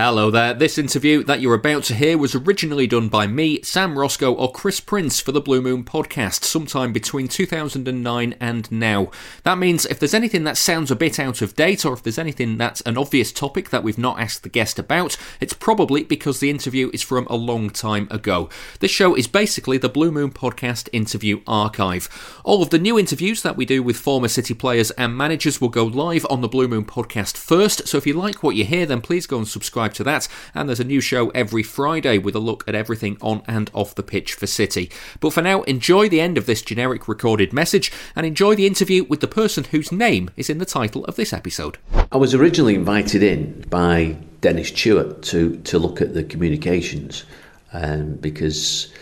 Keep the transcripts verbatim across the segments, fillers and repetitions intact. Hello there, this interview that you're about to hear was originally done by me, Sam Roscoe or Chris Prince for the Blue Moon Podcast sometime between two thousand nine and now. That means if there's anything that sounds a bit out of date or if there's anything that's an obvious topic that we've not asked the guest about, it's probably because the interview is from a long time ago. This show is basically the Blue Moon Podcast interview archive. All of the new interviews that we do with former City players and managers will go live on the Blue Moon Podcast first, so if you like what you hear then please go and subscribe to that, and there's a new show every Friday with a look at everything on and off the pitch for City. But for now, enjoy the end of this generic recorded message and enjoy the interview with the person whose name is in the title of this episode. I was originally invited in by Dennis Tueart to, to look at the communications um, because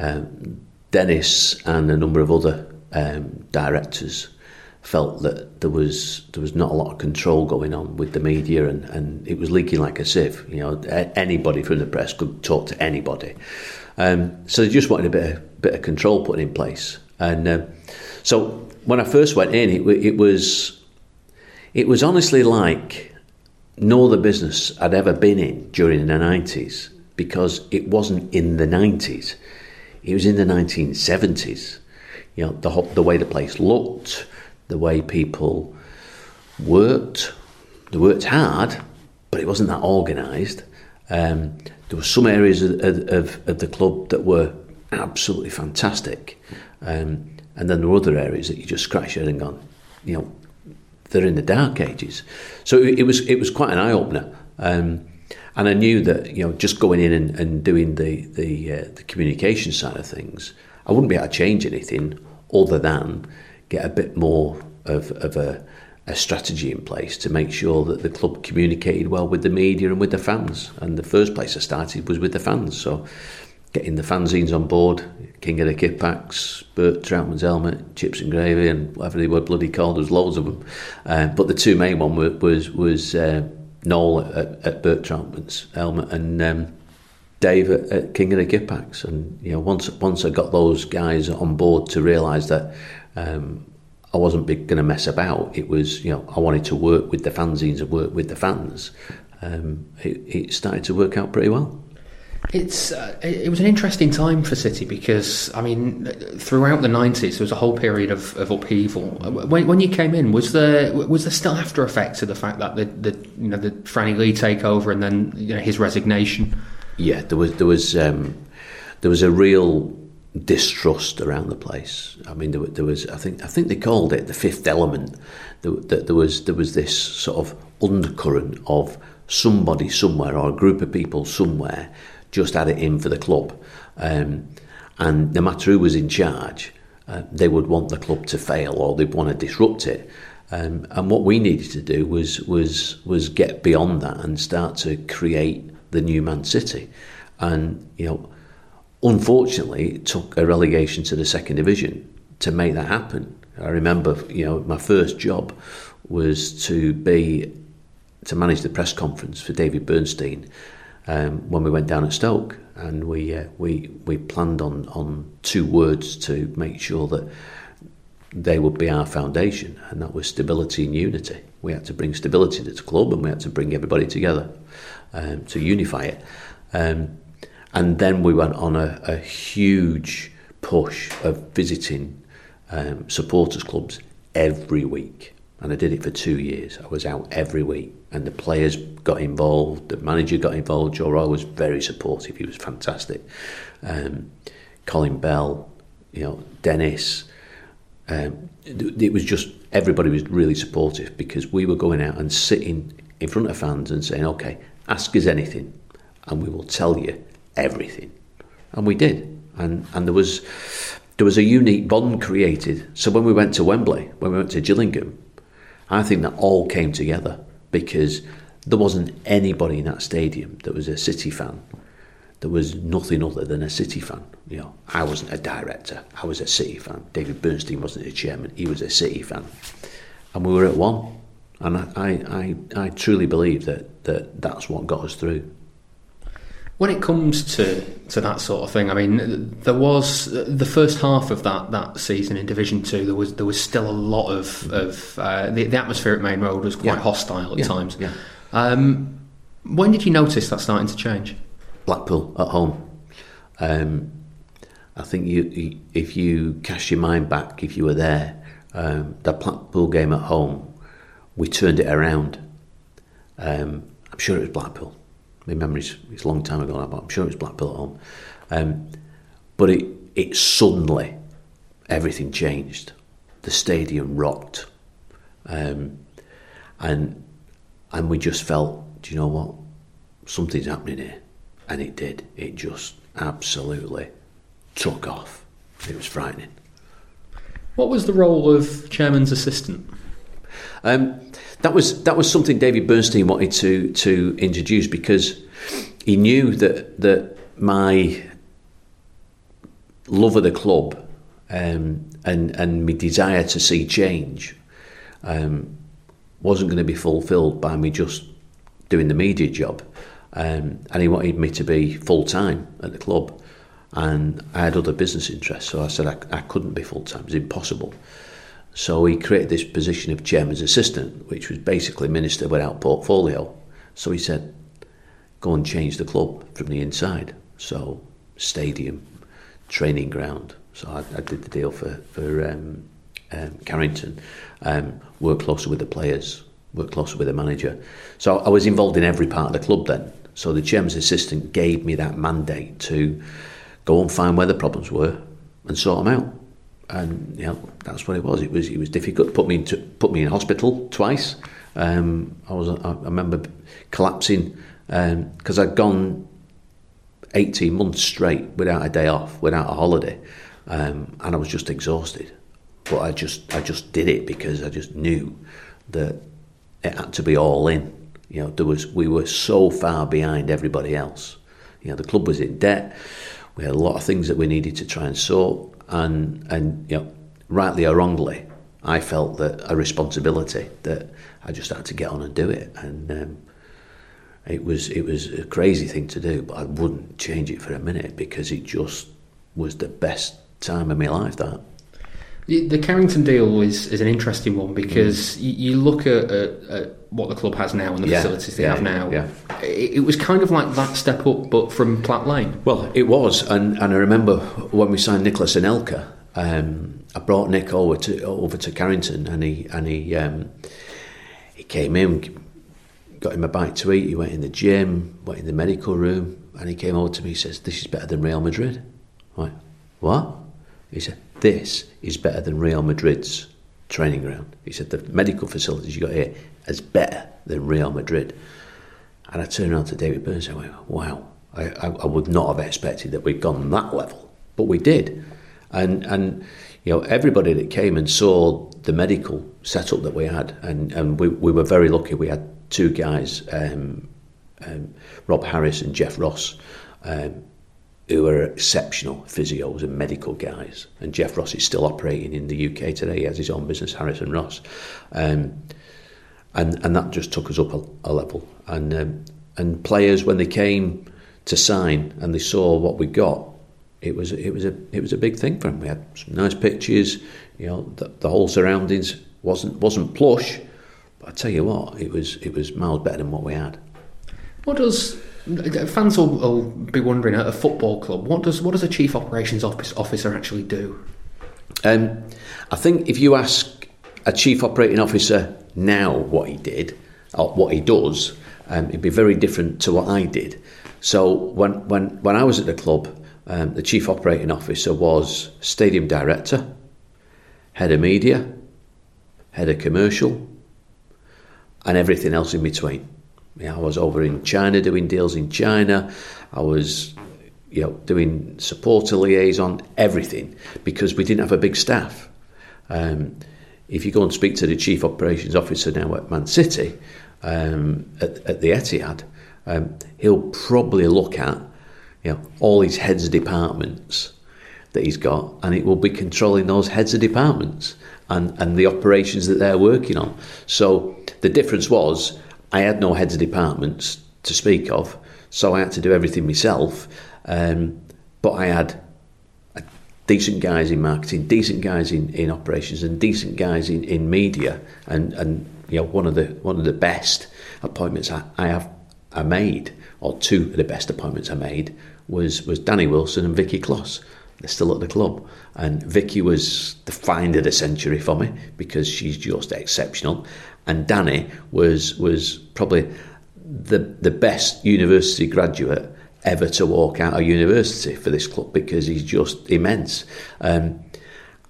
um, Dennis and a number of other um, directors felt that there was there was not a lot of control going on with the media, and, and it was leaking like a sieve. You know, anybody from the press could talk to anybody. Um, so they just wanted a bit of, bit of control put in place. And uh, so when I first went in, it, it was it was honestly like no other business I'd ever been in during the nineties, because it wasn't in the nineties. It was in the nineteen seventies. You know, the the way the place looked, the way people worked. They worked hard, but it wasn't that organised. Um, there were some areas of, of, of the club that were absolutely fantastic. Um, and then there were other areas that you just scratch your head and gone, you know, they're in the dark ages. So it, it was it was quite an eye-opener. Um, and I knew that, you know, just going in and, and doing the, the, uh, the communication side of things, I wouldn't be able to change anything other than get a bit more of, of a, a strategy in place to make sure that the club communicated well with the media and with the fans. And the first place I started was with the fans. So getting the fanzines on board, King of the Kippax, Bert Trautmann's Helmet, Chips and Gravy, and whatever they were bloody called, there was loads of them. Uh, but the two main one were, was was uh, Noel at, at Bert Trautmann's Helmet and um, Dave at, at King of the Kippax. And you know, once once I got those guys on board to realise that Um, I wasn't going to mess about. It was, you know, I wanted to work with the fanzines and work with the fans. Um, it, it started to work out pretty well. It's uh, it was an interesting time for City because, I mean, throughout the nineties there was a whole period of, of upheaval. When, when you came in, was there was there still after effects of the fact that the, the you know the Franny Lee takeover and then you know his resignation? Yeah, there was there was um, there was a real distrust around the place. I mean, there, there was. I think. I think they called it the fifth element. That there, there was. There was this sort of undercurrent of somebody somewhere or a group of people somewhere just had it in for the club, um, and no matter who was in charge, uh, they would want the club to fail or they'd want to disrupt it. Um, and what we needed to do was was was get beyond that and start to create the new Man City, and you know. Unfortunately, it took a relegation to the second division to make that happen. I remember, you know, my first job was to be to manage the press conference for David Bernstein um, when we went down at Stoke, and we uh, we we planned on on two words to make sure that they would be our foundation, and that was stability and unity. We had to bring stability to the club, and we had to bring everybody together um, to unify it. Um, And then we went on a, a huge push of visiting um, supporters clubs every week. And I did it for two years. I was out every week. And the players got involved. The manager got involved. Joe Royle was very supportive. He was fantastic. Um, Colin Bell, you know, Dennis. Um, it was just, everybody was really supportive because we were going out and sitting in front of fans and saying, OK, ask us anything and we will tell you everything. And we did, and and there was there was a unique bond created. So when we went to Wembley, when we went to Gillingham, I think that all came together because there wasn't anybody in that stadium that was a City fan. There was nothing other than a City fan. You know, I wasn't a director, I was a City fan. David Bernstein wasn't a chairman, he was a City fan, and we were at one. And I I, I, I truly believe that, that that's what got us through. When it comes to, to that sort of thing, I mean, there was the first half of that, that season in Division Two. There was there was still a lot of of uh, the, the atmosphere at Main Road was quite yeah. hostile at yeah. times. Yeah. Um, When did you notice that starting to change? Blackpool at home. Um, I think you, you, if you cast your mind back, if you were there, um, that Blackpool game at home, we turned it around. Um, I'm sure it was Blackpool. My memory's it's a long time ago now, but I'm sure it was Blackpool at home. Um, but it, it suddenly, everything changed. The stadium rocked. Um, and and we just felt, do you know what? Something's happening here. And it did. It just absolutely took off. It was frightening. What was the role of chairman's assistant? Um, that was that was something David Bernstein wanted to to introduce, because he knew that that my love of the club um, and and my desire to see change um, wasn't going to be fulfilled by me just doing the media job, um, and he wanted me to be full time at the club, and I had other business interests, so I said I, I couldn't be full time; it was impossible. So he created this position of chairman's assistant, which was basically minister without portfolio. So he said, go and change the club from the inside. So stadium, training ground. So I, I did the deal for, for um, um, Carrington. Um, worked closer with the players, worked closer with the manager. So I was involved in every part of the club then. So the chairman's assistant gave me that mandate to go and find where the problems were and sort them out. And you know, that's what it was. It was it was difficult. Put me into put me in hospital twice. Um, I was I remember collapsing because um, I'd gone eighteen months straight without a day off, without a holiday, um, and I was just exhausted. But I just I just did it because I just knew that it had to be all in. You know, there was we were so far behind everybody else. You know, the club was in debt. We had a lot of things that we needed to try and sort. And, and you know, rightly or wrongly, I felt that a responsibility that I just had to get on and do it. And um, it was it was a crazy thing to do, but I wouldn't change it for a minute, because it just was the best time of my life, that. The Carrington deal is, is an interesting one, because mm. you, you look at, at, at what the club has now and the yeah, facilities they yeah, have now. Yeah. It, it was kind of like that step up, but from Platt Lane. Well, it was, and, and I remember when we signed Nicholas and Elka, um, I brought Nick over to over to Carrington, and he and he um, he came in, got him a bite to eat. He went in the gym, went in the medical room, and he came over to me. He says, "This is better than Real Madrid." I went, "What?" He said, "This is better than Real Madrid's training ground." He said, "The medical facilities you got here is better than Real Madrid." And I turned around to David Bernstein and went, "Wow, I, I, I would not have expected that we'd gone that level." But we did. And, and you know, everybody that came and saw the medical setup that we had, and, and we, we were very lucky. We had two guys, um, um, Rob Harris and Geoff Ross, um, who are exceptional physios and medical guys. And Geoff Ross is still operating in the U K today. He has his own business, Harrison Ross. Um, and and that just took us up a, a level. And um, and players, when they came to sign and they saw what we got, it was it was a it was a big thing for them. We had some nice pitches. You know, the, the whole surroundings wasn't wasn't plush, but I tell you what, it was it was miles better than what we had. What does Fans will, will be wondering, at a football club, what does what does a chief operations office, officer actually do? Um, I think if you ask a chief operating officer now what he did, or what he does, um, it'd be very different to what I did. So when when, when I was at the club, um, the chief operating officer was stadium director, head of media, head of commercial, and everything else in between. Yeah, I was over in China doing deals in China. I was, you know, doing supporter liaison, everything, because we didn't have a big staff. Um, if you go and speak to the chief operations officer now at Man City, um, at, at the Etihad, um, he'll probably look at, you know, all his heads of departments that he's got, and it will be controlling those heads of departments and, and the operations that they're working on. So the difference was, I had no heads of departments to speak of, so I had to do everything myself. Um, but I had uh, decent guys in marketing, decent guys in, in operations, and decent guys in, in media. And, and you know, one of the one of the best appointments I, I have I made, or two of the best appointments I made, was was Danny Wilson and Vicky Kloss. They're still at the club, and Vicky was the find of the century for me because she's just exceptional, and Danny was was probably the the best university graduate ever to walk out of university for this club because he's just immense. Um,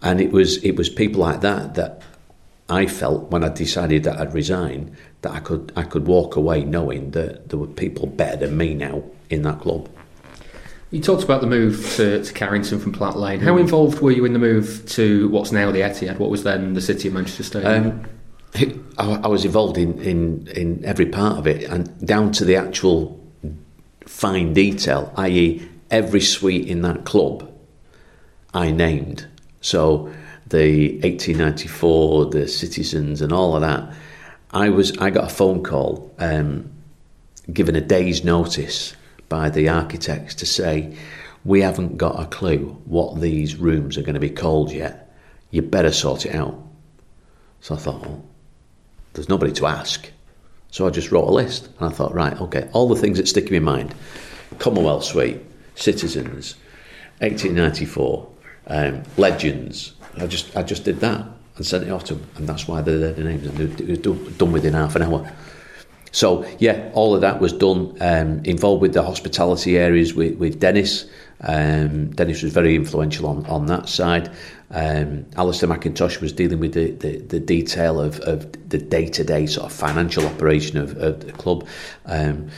and it was it was people like that that I felt when I decided that I'd resign that I could I could walk away knowing that there were people better than me now in that club. You talked about the move to, to Carrington from Platt Lane. How involved were you in the move to what's now the Etihad, what was then the City of Manchester Stadium? Um, I, I was involved in, in, in every part of it, and down to the actual fine detail, that is every suite in that club I named. So the eighteen ninety-four, the Citizens and all of that. I was I got a phone call um, given a day's notice by the architects to say, we haven't got a clue what these rooms are going to be called yet. You better sort it out. So I thought, well, there's nobody to ask. So I just wrote a list, and I thought, right, okay, all the things that stick in my mind. Commonwealth Suite, Citizens, eighteen ninety-four, um, Legends. I just I just did that and sent it off to them, and that's why they're there, the names. And it was done within half an hour. So, yeah, all of that was done, um, involved with the hospitality areas with, with Dennis. Um, Dennis was very influential on, on that side. Um, Alistair McIntosh was dealing with the, the, the detail of, of the day-to-day sort of financial operation of, of the club. Um,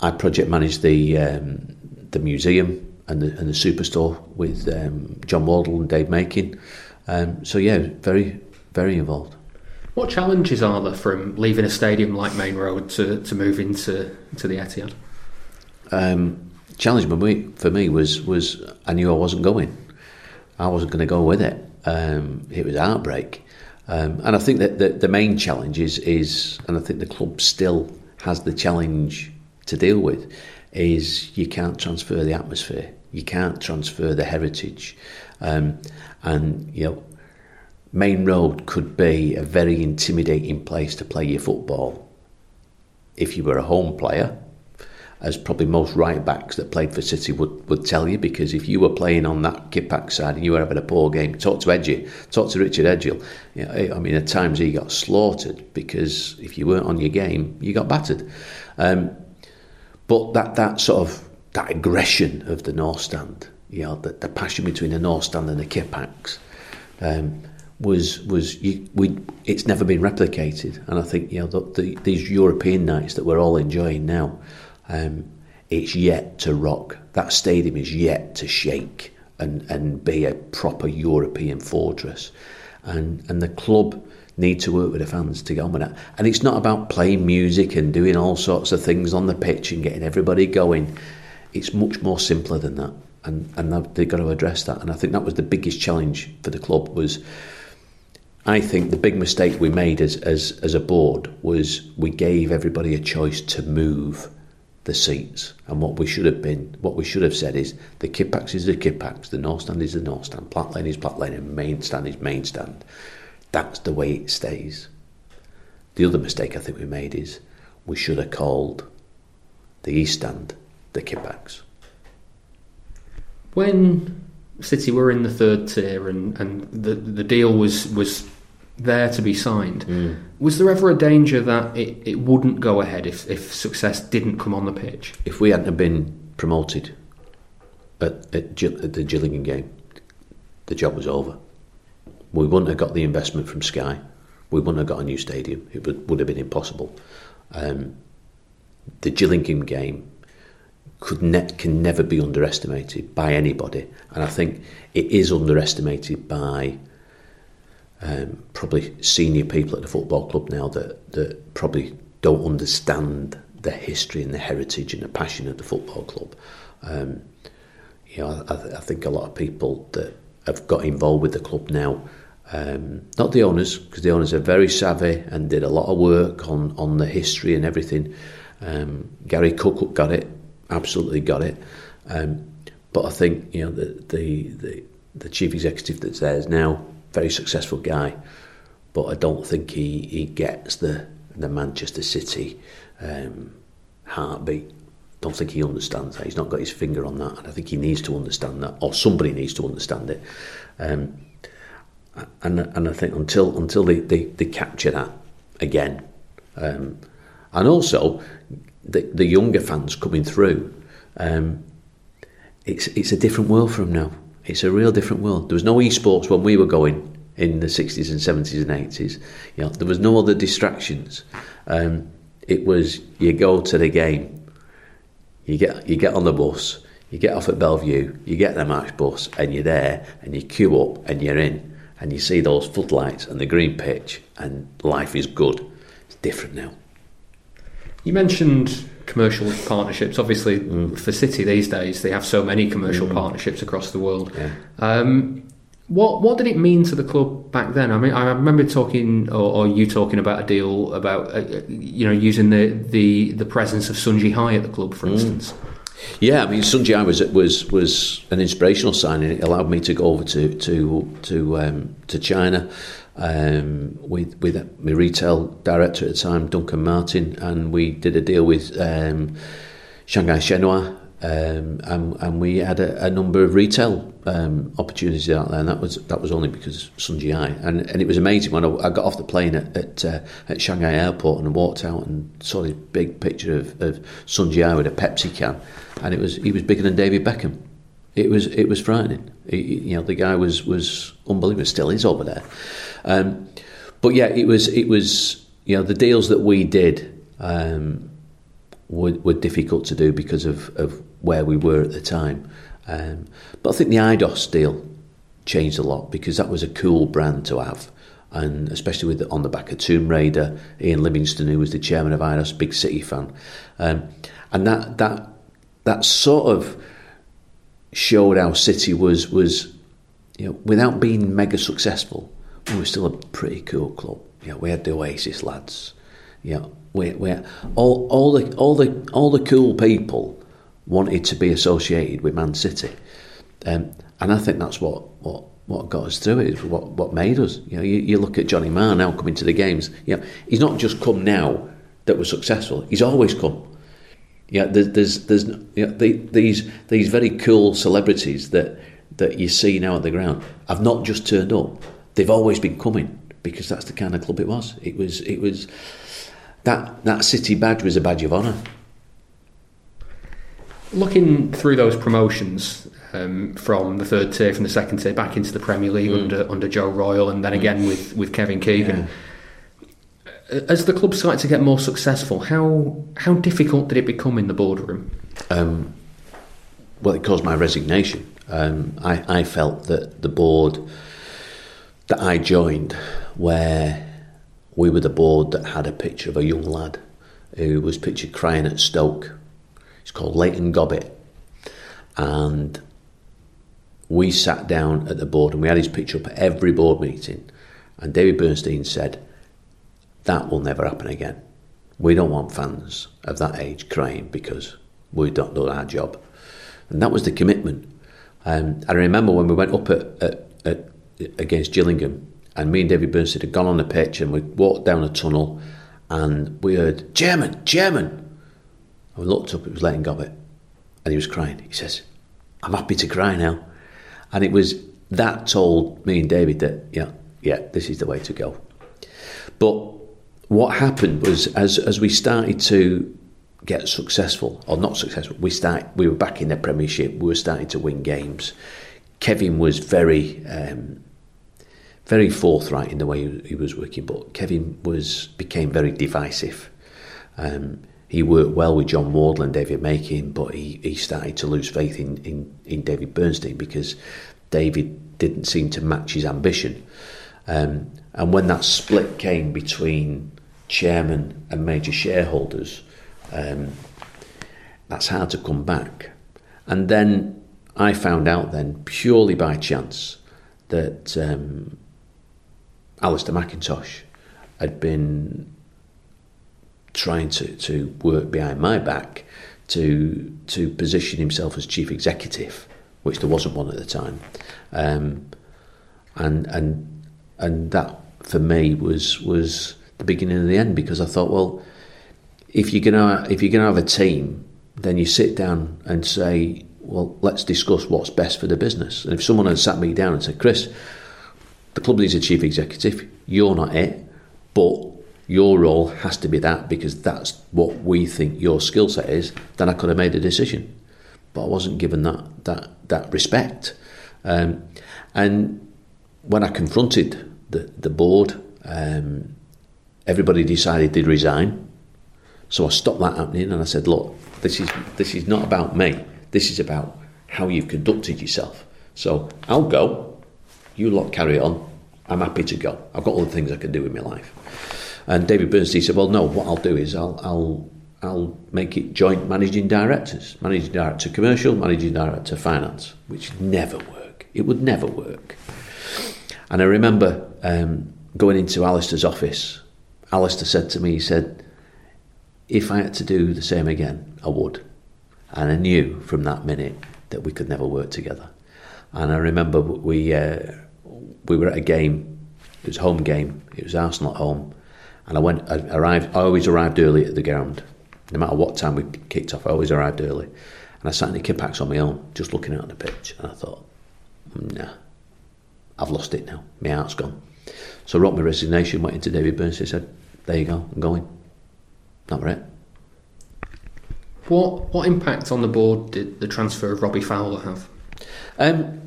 I project managed the um, the museum and the, and the superstore with um, John Wardle and Dave Makin. Um, so, yeah, very, very involved. What challenges are there from leaving a stadium like Main Road to, to moving to, to the Etihad? Um, challenge for me was, was I knew I wasn't going. I wasn't going to go with it. Um, it was heartbreak. Um, and I think that the, the main challenge is, is, and I think the club still has the challenge to deal with, is you can't transfer the atmosphere. You can't transfer the heritage. Um, and, you know, Main Road could be a very intimidating place to play your football if you were a home player, as probably most right-backs that played for City would, would tell you, because if you were playing on that Kippax side and you were having a poor game, talk to Edgie, talk to Richard Edgill. You know, I mean, at times he got slaughtered because if you weren't on your game, you got battered. Um, but that, that sort of that aggression of the North Stand, you know, the, the passion between the North Stand and the Kippax, um, was was you, we it's never been replicated, and I think, you know, the, the, these European nights that we're all enjoying now, um, it's yet to rock. That stadium is yet to shake and, and be a proper European fortress, and and the club need to work with the fans to get on with that. And it's not about playing music and doing all sorts of things on the pitch and getting everybody going. It's much more simpler than that, and and they've got to address that. And I think that was the biggest challenge for the club was. I think the big mistake we made as, as as a board was we gave everybody a choice to move the seats, and what we should have been, what we should have said is the Kippax is the Kippax, the North Stand is the North Stand, Platt Lane is Platt Lane, and Main Stand is Main Stand. That's the way it stays. The other mistake I think we made is we should have called the East Stand the Kippax. When City were in the third tier and, and the the deal was was there to be signed. Mm. Was there ever a danger that it, it wouldn't go ahead if, if success didn't come on the pitch? If we hadn't have been promoted at, at, at the Gillingham game, the job was over. We wouldn't have got the investment from Sky. We wouldn't have got a new stadium. It would, would have been impossible. Um, the Gillingham game could ne- can never be underestimated by anybody, and I think it is underestimated by um, probably senior people at the football club now that, that probably don't understand the history and the heritage and the passion of the football club. Um, you know, I, th- I think a lot of people that have got involved with the club now, um, not the owners, because the owners are very savvy and did a lot of work on, on the history and everything. Um, Gary Cook got it. Absolutely got it, um, but I think, you know, the, the the the chief executive that's there is now a very successful guy, but I don't think he, he gets the the Manchester City um, heartbeat. I don't think he understands that. He's not got his finger on that, and I think he needs to understand that, or somebody needs to understand it. Um, and and I think until until they, they, they capture that again, um, and also the, the younger fans coming through, um, it's it's a different world for them now. It's a real different world. There was no esports when we were going in the sixties and seventies and eighties. You know, there was no other distractions. Um, it was you go to the game. You get you get on the bus, you get off at Bellevue, you get the match bus, and you're there, and you queue up, and you're in, and you see those floodlights and the green pitch, and life is good. It's different now. You mentioned commercial partnerships. Obviously, mm. for City these days, they have so many commercial mm. partnerships across the world. Yeah. Um, What what did it mean to the club back then? I mean, I remember talking, or, or you talking about a deal about, uh, you know, using the, the, the presence of Sun Jihai at the club, for instance. Mm. Yeah, I mean, Sun Jihai was was was an inspirational signing. It allowed me to go over to to to um, to China um, with with my retail director at the time, Duncan Martin, and we did a deal with um, Shanghai Shenhua. Um, and, and we had a, a number of retail um, opportunities out there, and that was that was only because Sun Jihai, and and it was amazing when I, I got off the plane at at, uh, at Shanghai Airport and walked out and saw this big picture of, of Sun Jihai with a Pepsi can, and it was he was bigger than David Beckham. It was it was frightening. It, you know, the guy was was unbelievable. Still is over there, um, but yeah, it was it was you know the deals that we did. Um, Were, were difficult to do because of, of where we were at the time, um, but I think the Eidos deal changed a lot because that was a cool brand to have, and especially with the, on the back of Tomb Raider, Ian Livingston, who was the chairman of Eidos, big City fan, um, and that that that sort of showed how City was was you know without being mega successful, we were still a pretty cool club. You know, we had the Oasis lads, you know. We, we, all, all the, all the, all the cool people wanted to be associated with Man City, um, and I think that's what, what, what got us through it. Is what, what made us. You know, you, you look at Johnny Marr now coming to the games. You know, he's not just come now that was successful. He's always come. Yeah, you know, there's, there's, there's you know, the, these, these very cool celebrities that, that you see now at the ground have not just turned up. They've always been coming because that's the kind of club it was. It was, it was. That that City badge was a badge of honour. Looking through those promotions um, from the third tier, from the second tier, back into the Premier League mm. under under Joe Royle, and then again mm. with, with Kevin Keegan. Yeah. As the club started to get more successful, how how difficult did it become in the boardroom? Um, well, it caused my resignation. Um, I, I felt that the board that I joined, where we were the board that had a picture of a young lad who was pictured crying at Stoke. It's called Leighton Gobbett. And we sat down at the board and we had his picture up at every board meeting. And David Bernstein said, that will never happen again. We don't want fans of that age crying because we don't do our job. And that was the commitment. Um, I remember when we went up at, at, at against Gillingham, and me and David Bernstein had gone on the pitch and we walked down a tunnel and we heard, Chairman, Chairman. And we looked up, it was Leighton Gobbett. And he was crying. He says, I'm happy to cry now. And it was, that told me and David that, yeah, yeah, this is the way to go. But what happened was as, as we started to get successful, or not successful, we start, we were back in the Premiership, we were starting to win games. Kevin was very... Um, very forthright in the way he was working, but Kevin was became very divisive. Um, he worked well with John Wardle and David Makin, but he, he started to lose faith in, in, in David Bernstein because David didn't seem to match his ambition. Um, and when that split came between chairman and major shareholders, um, that's hard to come back. And then I found out then, purely by chance, that... Um, Alistair McIntosh had been trying to, to work behind my back to to position himself as chief executive, which there wasn't one at the time, um, and and and that for me was was the beginning of the end because I thought, well, if you're gonna if you're gonna have a team, then you sit down and say, well, let's discuss what's best for the business. And if someone had sat me down and said, Chris, the club needs a chief executive, you're not it, but your role has to be that because that's what we think your skill set is, then I could have made a decision. But I wasn't given that that that respect. Um, and when I confronted the, the board, um, everybody decided they'd resign. So I stopped that happening and I said, look, this is this is not about me. This is about how you've conducted yourself. So I'll go, you lot carry on, I'm happy to go. I've got other things I can do in my life. And David Bernstein said, well, no, what I'll do is I'll I'll I'll make it joint managing directors, managing director commercial, managing director finance, which never work. It would never work. And I remember um, going into Alistair's office. Alistair said to me, he said, if I had to do the same again, I would. And I knew from that minute that we could never work together. And I remember we uh, we were at a game, it was a home game, it was Arsenal at home. And I went, I arrived, I always arrived early at the ground. No matter what time we kicked off, I always arrived early. And I sat in the Kippax on my own, just looking out at the pitch. And I thought, nah, I've lost it now. My heart's gone. So I wrote my resignation, went into David Bernstein, said, there you go, I'm going. That were it. What, what impact on the board did the transfer of Robbie Fowler have? Um,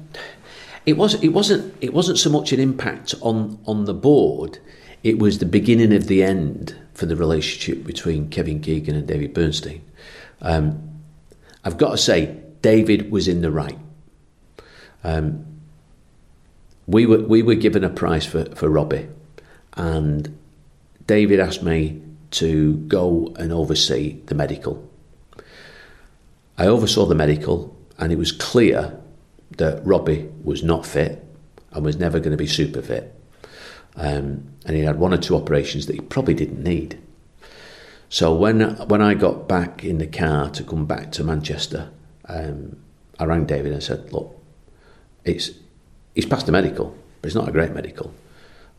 it, was, it, wasn't, it wasn't so much an impact on, on the board. It was the beginning of the end for the relationship between Kevin Keegan and David Bernstein. Um, I've got to say, David was in the right. Um, we were we were given a price for, for Robbie, and David asked me to go and oversee the medical. I oversaw the medical, and it was clear that Robbie was not fit and was never going to be super fit. Um, and he had one or two operations that he probably didn't need. So when when I got back in the car to come back to Manchester, um, I rang David and said, look, it's he's passed the medical, but it's not a great medical.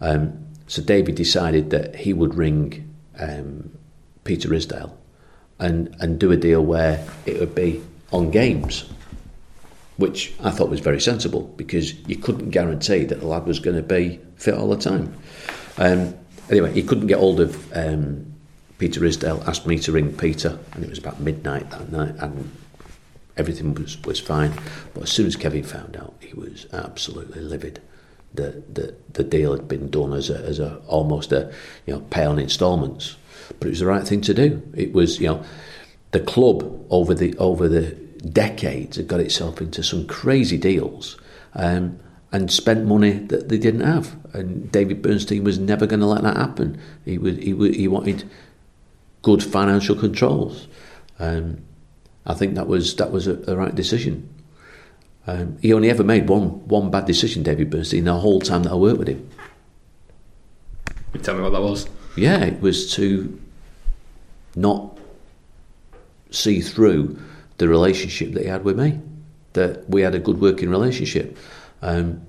Um, so David decided that he would ring um, Peter Ridsdale and, and do a deal where it would be on games, which I thought was very sensible because you couldn't guarantee that the lad was going to be fit all the time. Um, anyway, he couldn't get hold of um, Peter Ridsdale, asked me to ring Peter, and it was about midnight that night, and everything was, was fine. But as soon as Kevin found out, he was absolutely livid that the, the deal had been done as a, as a almost a you know pay on instalments. But it was the right thing to do. It was you know the club over the over the decades had got itself into some crazy deals. Um, and spent money that they didn't have. And David Bernstein was never going to let that happen. He was, he was, he wanted good financial controls. Um, I think that was that was a, a right decision. Um, he only ever made one one bad decision, David Bernstein, the whole time that I worked with him. You tell me what that was. Yeah, it was to not see through the relationship that he had with me, that we had a good working relationship. Um,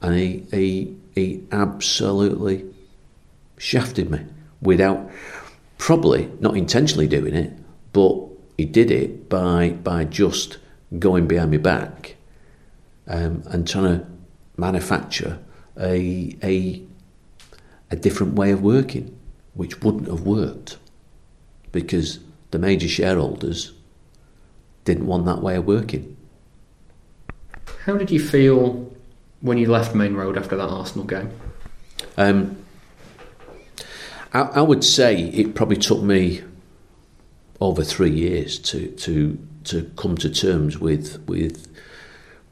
and he, he he absolutely shafted me without probably not intentionally doing it, but he did it by by just going behind my back um, and trying to manufacture a a a different way of working, which wouldn't have worked because the major shareholders didn't want that way of working. How did you feel when you left Main Road after that Arsenal game? Um, I, I would say it probably took me over three years to to, to come to terms with, with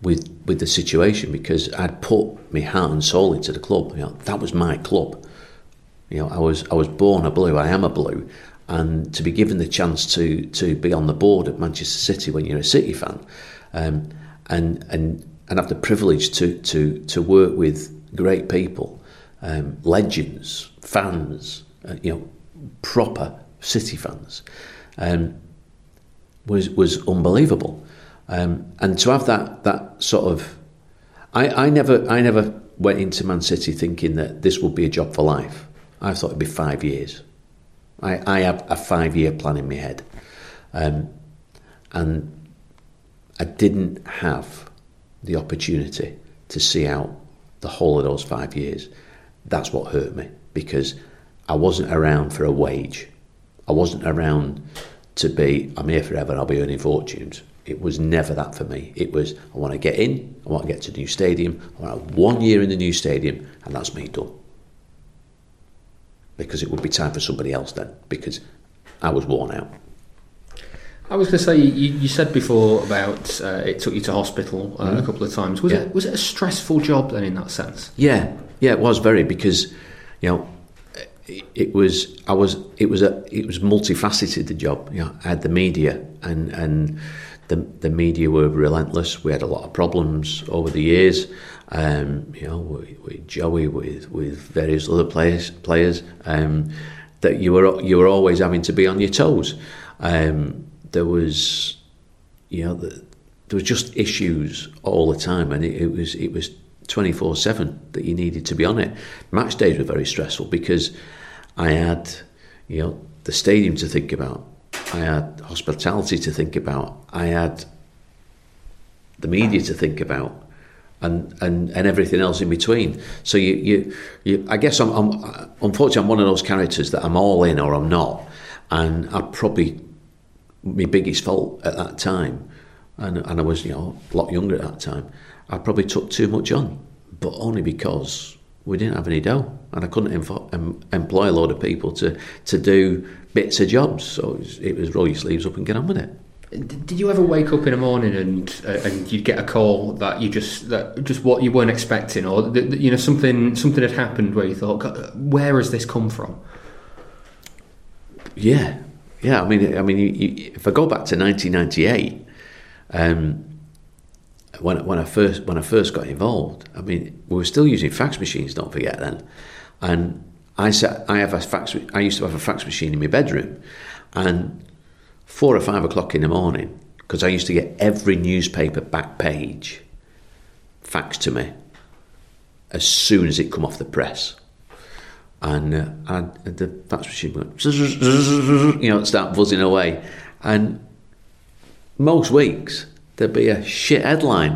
with with the situation because I'd put my heart and soul into the club. You know, that was my club. You know, I was I was born a Blue. I am a Blue, and to be given the chance to to be on the board at Manchester City when you're a City fan, um, and and. and have the privilege to, to, to work with great people, um, legends, fans, uh, you know, proper City fans, um, was was unbelievable. Um, and to have that that sort of, I, I never I never went into Man City thinking that this would be a job for life. I thought it'd be five years, I, I have a five-year plan in my head. Um, and I didn't have the opportunity to see out the whole of those five years. That's what hurt me, because I wasn't around for a wage. I wasn't around to be, I'm here forever and I'll be earning fortunes. It was never that for me. It was, I want to get in, I want to get to the new stadium, I want to have one year in the new stadium, and that's me done. Because it would be time for somebody else then, because I was worn out. I was going to say, you, you said before about uh, it took you to hospital uh, mm. a couple of times. Was, yeah. it, was it a stressful job then in that sense? Yeah, yeah, it was very, because, you know, it, it was, I was, it was a, it was multifaceted, the job. You know, I had the media, and, and the, the media were relentless. We had a lot of problems over the years, um, you know, with, with Joey, with, with various other players, players um, that you were, you were always having to be on your toes. Um, There was, you know, there was just issues all the time, and it, it was it was twenty-four seven that you needed to be on it. Match days were very stressful because I had, you know, the stadium to think about, I had hospitality to think about, I had the media to think about, and and, and everything else in between. So you you, you I guess I'm, I'm unfortunately I'm one of those characters that I'm all in or I'm not, and I'd probably. My biggest fault at that time, and, and I was, you know, a lot younger at that time, I probably took too much on, but only because we didn't have any dough, and I couldn't em- em- employ a load of people to, to do bits of jobs, so it was, it was roll your sleeves up and get on with it. Did you ever wake up in the morning and uh, and you'd get a call that you just that just what you weren't expecting, or that, that, you know, something something had happened where you thought, God, where has this come from? Yeah. Yeah, I mean, I mean, you, you, if I go back to nineteen ninety-eight, um, when when I first when I first got involved, I mean, we were still using fax machines. Don't forget then, and I sat, I have a fax. I used to have a fax machine in my bedroom, and four or five o'clock in the morning, because I used to get every newspaper back page faxed to me as soon as it come off the press. And uh, I, the fax machine went, you know, start buzzing away. And most weeks there'd be a shit headline,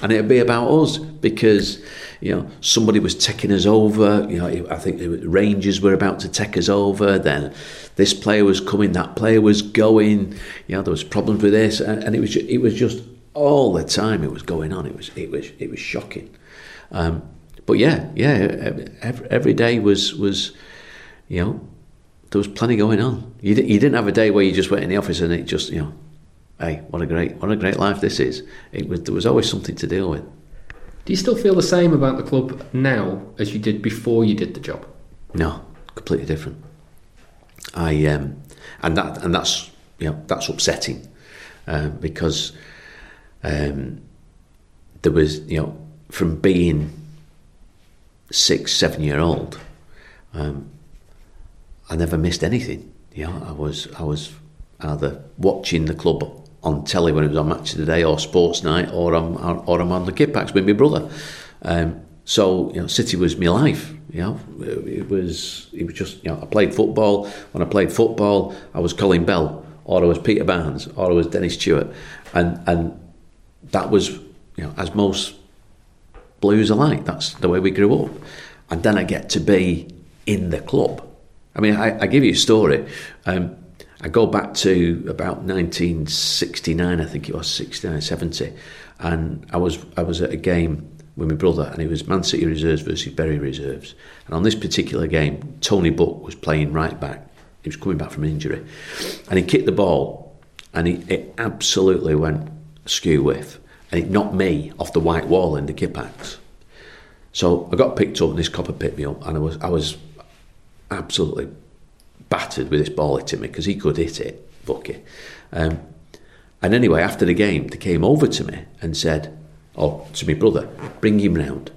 and it'd be about us because, you know, somebody was taking us over. You know, I think the Rangers were about to take us over. Then this player was coming, that player was going. You know, there was problems with this, and, and it was it was just all the time it was going on. It was it was it was shocking. Um, But yeah, yeah, every, every day was, was, you know, there was plenty going on. You, di- you didn't have a day where you just went in the office and it just, you know, hey, what a great, what a great life this is. It was, there was always something to deal with. Do you still feel the same about the club now as you did before you did the job? No, completely different. I um, and that and that's you know that's upsetting uh, because um, there was, you know, from being six, seven year old, um, I never missed anything. You know, I was I was either watching the club on telly when it was on Match of the Day or Sports Night, or I'm or I'm on the Kippax with my brother. Um, so you know, City was my life. You know, it, it was it was just, you know, I played football. When I played football, I was Colin Bell, or I was Peter Barnes, or I was Dennis Tueart, and and that was, you know, as most Blues alike. That's the way we grew up, and then I get to be in the club. I mean, I, I give you a story. Um, I go back to about nineteen sixty-nine, I think it was sixty-nine, seventy, and I was I was at a game with my brother, and it was Man City reserves versus Bury reserves. And on this particular game, Tony Buck was playing right back. He was coming back from an injury, and he kicked the ball, and he, it absolutely went skew whiff. And it knocked me off the white wall in the Kippax. So I got picked up, and this copper picked me up, and I was I was absolutely battered with this ball hitting me, because he could hit it, Bucky. Um, and anyway, after the game, they came over to me and said, oh, to my brother, bring him round,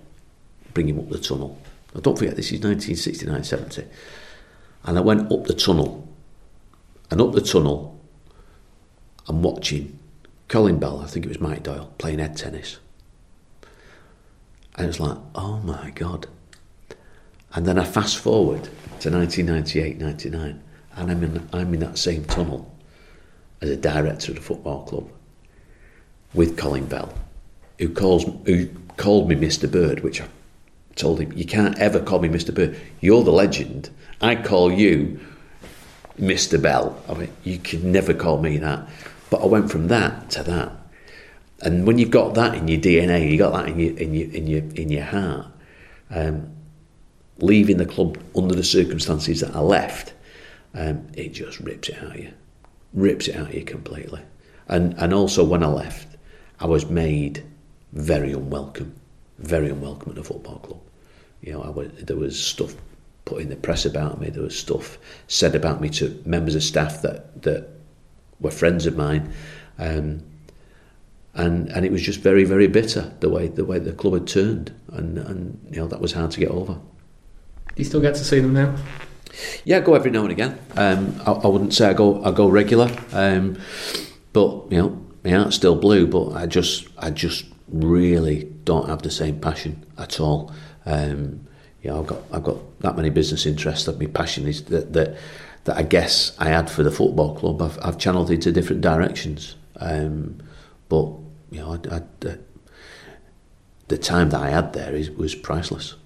bring him up the tunnel. Now, don't forget, this is nineteen sixty-nine seventy. And I went up the tunnel, and up the tunnel, I'm watching Colin Bell, I think it was Mike Doyle, playing head tennis. And it was like, oh my God. And then I fast forward to nineteen ninety-eight ninety-nine, and I'm in, I'm in that same tunnel as a director of the football club with Colin Bell, who calls who called me Mister Bird, which I told him, you can't ever call me Mister Bird. You're the legend. I call you Mister Bell. I mean, you could never call me that. But I went from that to that. And when you've got that in your D N A, you got that in your in your in your in your heart. Um, leaving the club under the circumstances that I left, um, it just rips it out of you, rips it out of you completely. And and also when I left, I was made very unwelcome, very unwelcome at the football club. You know, I was, there was stuff put in the press about me. There was stuff said about me to members of staff that that were friends of mine. Um, And and it was just very, very bitter the way the way the club had turned, and, and you know that was hard to get over. Do you still get to see them now? Yeah, I go every now and again. Um, I, I wouldn't say I go I go regular, um, but you know my heart's still blue. But I just I just really don't have the same passion at all. Um, you know I've got I've got that many business interests that my passion is that that, that I guess I had for the football club. I've, I've channeled into different directions. Um, but you know, I, I, uh, the time that I had there is, was priceless.